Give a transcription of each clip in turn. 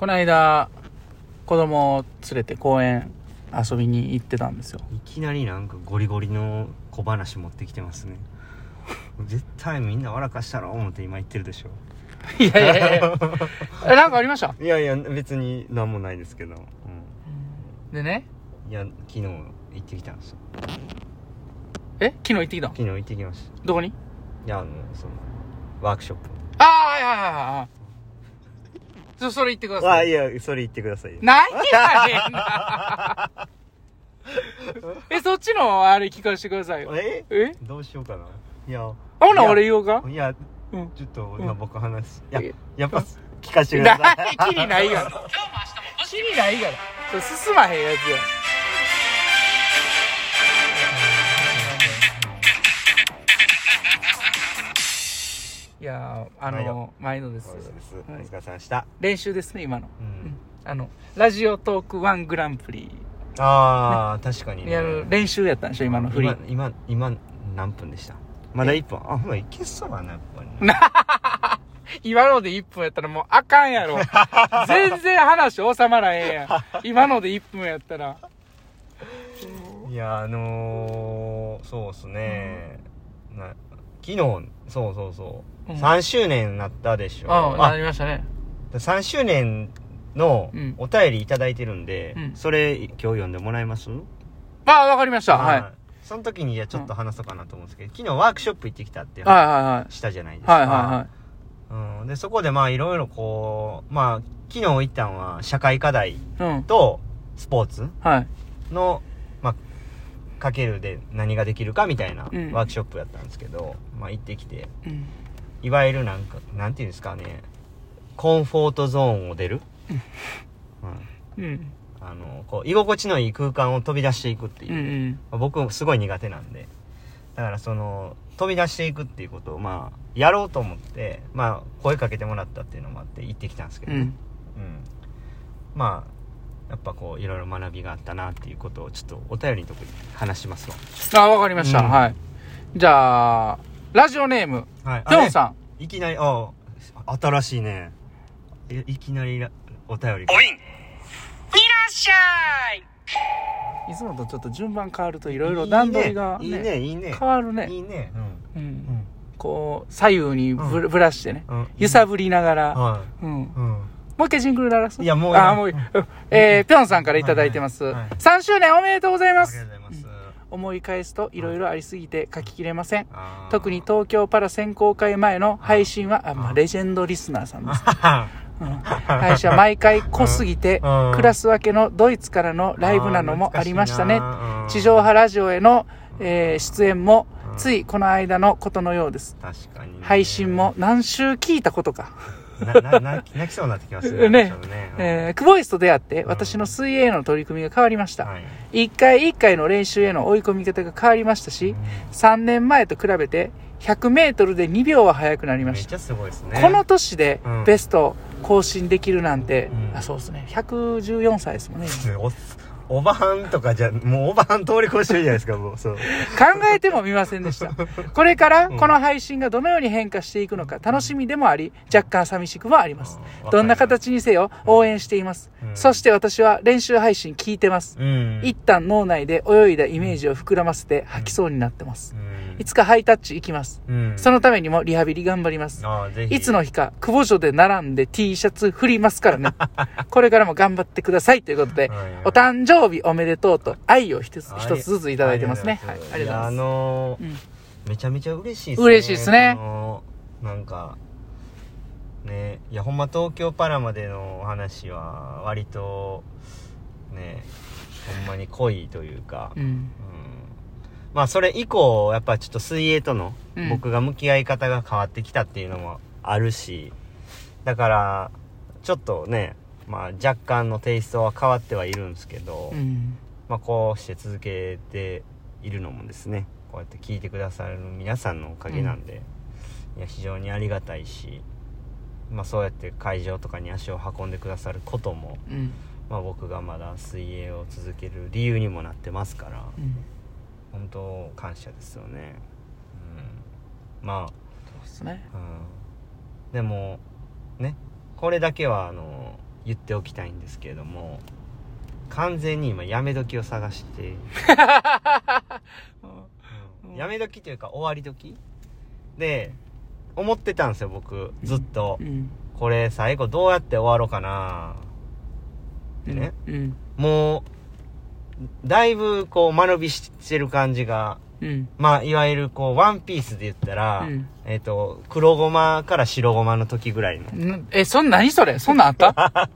この間子供を連れて公園遊びに行ってたんですよ。いきなりなんかゴリゴリの小話持ってきてますね。絶対みんな笑かしたろ思って今言ってるでしょ。いやいやいやなんかありました？いやいや別になんもないですけど、うん、でね、いや昨日行ってきたんですよ。え？昨日行ってきた？昨日行ってきました。どこに？いやそのワークショップ。ああいやいやいやそれ言ってください。あ、いや、それ言ってください。何やねんなそっちのあれ聞かせてくださいよ。えどうしようかな。いや、ほな俺言おうか。いや、ちょっと今僕話す、うん、やっぱ聞かせてください。気にないやろ気にないやろ進まへんやつや。いや毎度です。お疲れ様でした。練習ですね今の、うん、ラジオトーク1グランプリ。ああ、ね、確かに、ね、練習やったんでしょ今の振り。今何分でした？まだ1分。あ、ほらいけそうだなやっぱり今ので1分やったらもうあかんやろ全然話収まらへんやん今ので1分やったらいやそうっすね、うん、昨日そう、うん、3周年になったでしょ。あ、なりましたね。3周年のお便りいただいてるんで、うん、それ今日読んでもらえます？あ、わかりました。はい。その時にじゃあちょっと話そうかなと思うんですけど、昨日ワークショップ行ってきたって話したじゃないですか。はいはいはい。うん、でそこでまあいろいろこう昨日行ったのは社会課題とスポーツの、うん、まあかけるで何ができるかみたいなワークショップやったんですけど、うん、まあ行ってきて、うん、いわゆるなんかなんていうんですかね、コンフォートゾーンを出る、うんうん、こう居心地のいい空間を飛び出していくっていう、うんうん、まあ、僕すごい苦手なんで、だからその飛び出していくっていうことをまあやろうと思って声かけてもらったっていうのもあって行ってきたんですけど、うんうん、まあやっぱこういろいろ学びがあったなっていうことをちょっとお便りのとこに話しますわ。あ、わかりました、うん、はい。じゃあラジオネームピョンさん。いきなり新しいね。いきなりお便り。おいん。いらっしゃい。いつもとちょっと順番変わるといろいろ段取りが、ね、いいね変わるね。いいね。うん、うんうん、こう左右にぶらしてね、うん、揺さぶりながら。はい、うん。うんもう一回ジングル鳴らす。いやもうピョンさんからいただいてます、はいはいはい、3周年おめでとうございます。思い返すといろいろありすぎて書ききれません。特に東京パラ選考会前の配信はレジェンドリスナーさんです、うん、配信は毎回濃すぎてクラス分けのドイツからのライブなのもありましたね。地上波ラジオへの、出演もついこの間のことのようです。確かに、ね、配信も何週聞いたことか泣きそうになってきますね。クボイスと出会って私の水泳の取り組みが変わりました、はい、1回1回の練習への追い込み方が変わりましたし、うん、3年前と比べて 100m で2秒は速くなりました。めっちゃすごいですね。この年でベスト更新できるなんて、うん、そうですね。114歳ですもんね。おばはんとかじゃ、もうおばはん通り越してるじゃないですか、もう。そう。考えてもみませんでした。これから、この配信がどのように変化していくのか、楽しみでもあり、若干寂しくもあります。どんな形にせよ、応援しています。うん、そして私は練習配信聞いてます、うん。一旦脳内で泳いだイメージを膨らませて吐きそうになってます。うん、いつかハイタッチ行きます、うん。そのためにもリハビリ頑張ります。いつの日か、久保所で並んで T シャツ振りますからね。これからも頑張ってください。ということで、お誕生日おめでとうと愛を一つずついただいてますね。はい、ありがとうございます。めちゃめちゃ嬉しいですね。嬉しいですね。なんかね、いやほんま東京パラまでのお話は割とね、ほんまに濃いというか、うんうん、まあそれ以降やっぱちょっと水泳との僕が向き合い方が変わってきたっていうのもあるし、だからちょっとね。まあ、若干のテイストは変わってはいるんですけど、うん、まあこうして続けているのもですね、こうやって聞いてくださる皆さんのおかげなんで、うん、いや非常にありがたいし、まあ、そうやって会場とかに足を運んでくださることも、うんまあ、僕がまだ水泳を続ける理由にもなってますから、うん、本当感謝ですよね、うん、まあそうですね、うん、でもねこれだけは言っておきたいんですけれども、完全に今やめ時を探してやめ時というか終わり時で思ってたんですよ僕ずっと、うん、これ最後どうやって終わろうかなってね、うんうん、もうだいぶこう間延びしてる感じが、うん、まあいわゆるこうワンピースで言ったら、うん、黒ごまから白ごまの時ぐらいの、うん、何それそんなんあった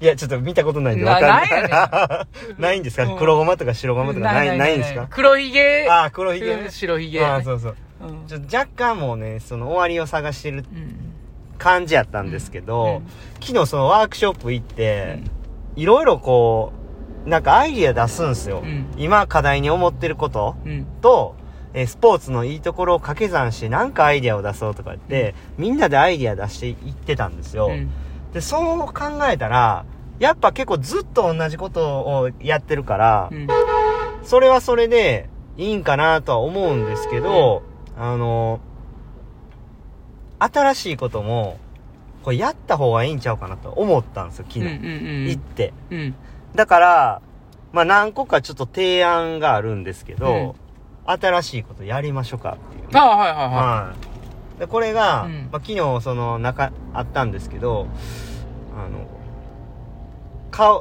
いやちょっと見たことないんで分かんないないんですか、うん、黒ごまとか白ごまとかないんですか、黒ひげ、ああ黒ひげ、ね、白ひげ、ね、ああそうそう、うん、若干もうねその終わりを探してる感じやったんですけど、うんうん、昨日そのワークショップ行って、うん、いろいろこうなんかアイディア出すんですよ、うん、今課題に思ってることと、うん、スポーツのいいところを掛け算してなんかアイディアを出そうとか言って、うん、みんなでアイディア出していってたんですよ、うん、でそう考えたらやっぱ結構ずっと同じことをやってるから、うん、それはそれでいいんかなとは思うんですけど、うん、新しいこともこれやった方がいいんちゃうかなと思ったんですよ昨日、うんうんうん、行って、うん、だからまあ何個かちょっと提案があるんですけど、うん、新しいことやりましょうかっていう、ね、ああはいはいはい、でこれが、うんまあ、昨日その中あったんですけど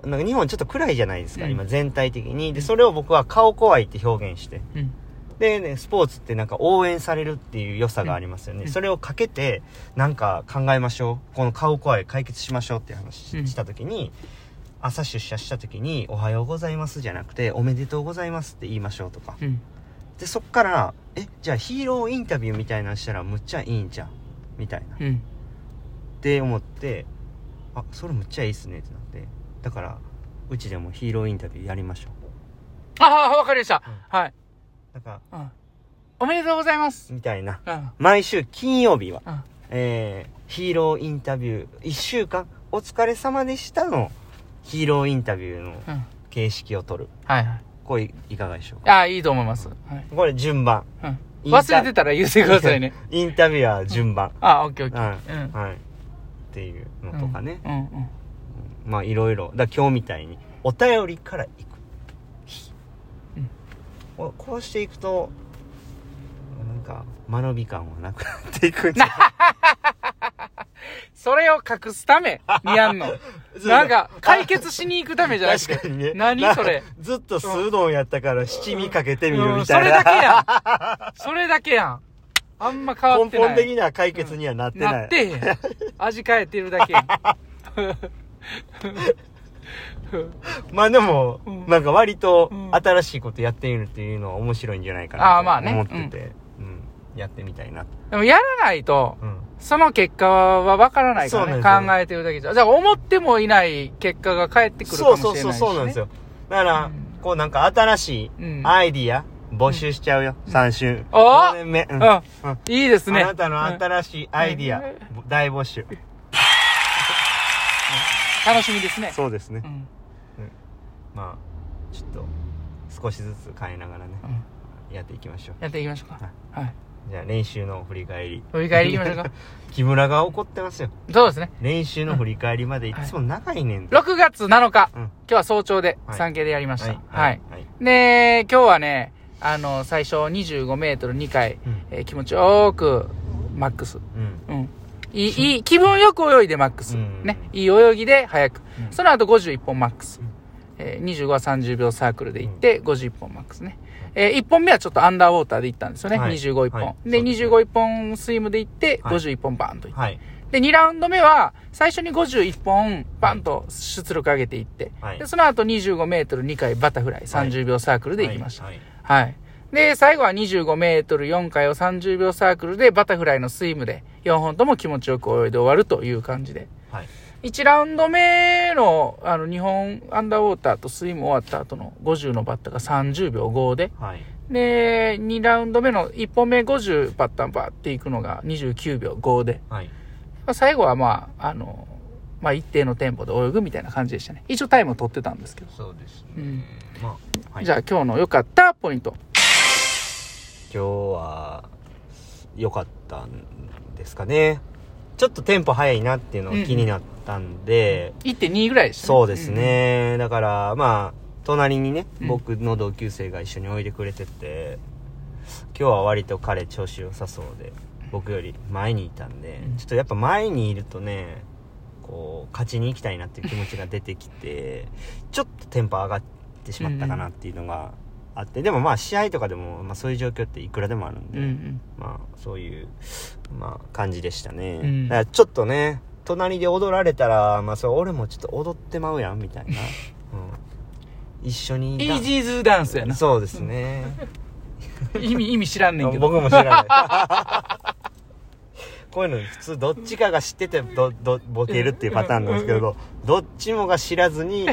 なんか日本ちょっと暗いじゃないですか、うん、今全体的にでそれを僕は顔怖いって表現して、うんでね、スポーツってなんか応援されるっていう良さがありますよね、うん、それをかけてなんか考えましょうこの顔怖い解決しましょうって話、うん、した時に朝出社した時におはようございますじゃなくておめでとうございますって言いましょうとか、うん、でそっからじゃあヒーローインタビューみたいなのしたらむっちゃいいんじゃんみたいな、うん、って思ってあそれむっちゃいいっすねってなってだからうちでもヒーローインタビューやりましょうああわかりました、うん、はいなんかうん、おめでとうございますみたいな、うん、毎週金曜日は、うんヒーローインタビュー1週間お疲れ様でしたのヒーローインタビューの形式を取る、うん、はいはいこれいかがでしょうかあいいと思います、はい、これ順番、うん、忘れてたら言ってくださいねインタビュアー順番、うん、あオッケーオッケー、うんはい、っていうのとかね、うんうんうん、まあいろいろだ今日みたいにお便りからいくこうしていくとなんか間延び感はなくなっていくんじゃないそれを隠すためにやんのなんか解決しに行くためじゃなくて確かに、ね、何それずっと酢うどんやったから七味かけてみるみたいな、うんうん、それだけやんあんま変わってない根本的な解決にはなってない、うん、なってへん味変えてるだけやんまあでも、うん、なんか割と新しいことやってみるっていうのは面白いんじゃないかなと思ってて、うんうんうん、やってみたいなでもやらないと、うん、その結果は分からないからね考えてるだけじゃじゃあ思ってもいない結果が返ってくるかもしれないし、ね、そうなんですよだから、うん、こうなんか新しいアイディア募集しちゃうよ、うん、3週4年目、うんうん、いいですねあなたの新しいアイディア、うん、大募集楽しみですねそうですね、うんうん、まあちょっと少しずつ変えながらね、うん、やっていきましょうか、はいはい、じゃあ練習の振り返りいきましょうか木村が怒ってますよそうですね練習の振り返りまでいつも長いねん、うんはい、6月7日、うん、今日は早朝で3Kでやりましたはい、で今日はね最初 25m2 回、うん気持ちよくマックスうん、うんいい気分よく泳いでマックス、うん、ねいい泳ぎで速く、うん、その後51本マックス、うん25は30秒サークルで行って、うん、51本マックスね、1本目はちょっとアンダーウォーターで行ったんですよね、はい、25、1本、はい、で25、1本スイムで行って、はい、51本バーンと行って、はい、で2ラウンド目は最初に51本バンと出力上げていって、はい、でその後25メートル2回バタフライ30秒サークルで行きましたはい、はいはいで、最後は25メートル4回を30秒サークルでバタフライのスイムで4本とも気持ちよく泳いで終わるという感じで。はい。1ラウンド目の、2本アンダーウォーターとスイム終わった後の50のバッタが30秒5で。はい。で、2ラウンド目の1本目50バッタバーっていくのが29秒5で。はい。最後はまあ、まあ一定のテンポで泳ぐみたいな感じでしたね。一応タイムを取ってたんですけど。そうですね。うん。まあ、はい。じゃあ今日の良かったポイント。今日は良かったんですかねちょっとテンポ早いなっていうのが気になって、うんったんで 1.2 ぐらいでしたね。そうですね、うん、だからまあ隣にね、うん、僕の同級生が一緒においでくれてて、今日は割と彼調子良さそうで僕より前にいたんで、うん、ちょっとやっぱ前にいるとねこう勝ちに行きたいなっていう気持ちが出てきてちょっとテンポ上がってしまったかなっていうのがあって、うんうん、でもまあ試合とかでも、まあ、そういう状況っていくらでもあるんで、うんうん、まあそういう、まあ、感じでしたね、うん、だからちょっとね隣で踊られたら、まあ、それ俺もちょっと踊ってまうやんみたいな、うん、一緒にイージーズダンスやな。そうですね意味知らんねんけど僕も知らないこういうの普通どっちかが知っててボケるっていうパターンなんですけど、どっちもが知らずに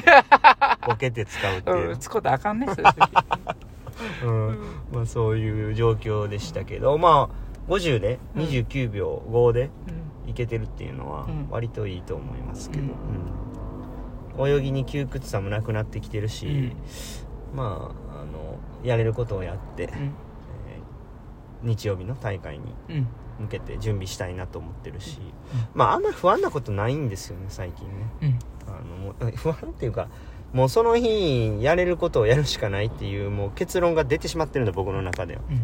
ボケて使うっていう使うとあかんねそういう時、うんまあ、そういう状況でしたけど、まあ50で29秒5でいけてるっていうのは割といいと思いますけど、うん、泳ぎに窮屈さもなくなってきてるし、うん、まあやれることをやって、うん日曜日の大会に、うん向けて準備したいなと思ってるし、まああんまり不安なことないんですよね最近ね、うん、不安っていうかもうその日やれることをやるしかないっていうもう結論が出てしまってるんだ僕の中では、うん、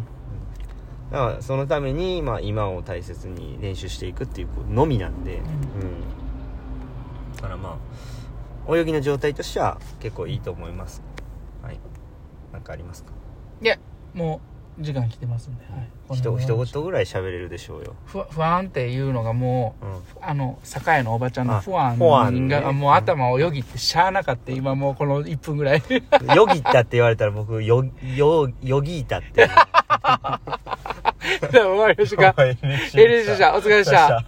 だからそのために、まあ、今を大切に練習していくっていうのみなんで、うんうん、だからまあ泳ぎの状態としては結構いいと思います。はい、なんかありますか？いやもう時間来てますんで、はい、一言ぐらい喋れるでしょうよ。不安っていうのがもう、うん、堺のおばちゃんの不安が、ね、もう頭をよぎってしゃあなかった、うん、今もうこの1分ぐらいよぎったって言われたら僕よぎいたってでも終わりましたか。エリシーさんお疲れでした。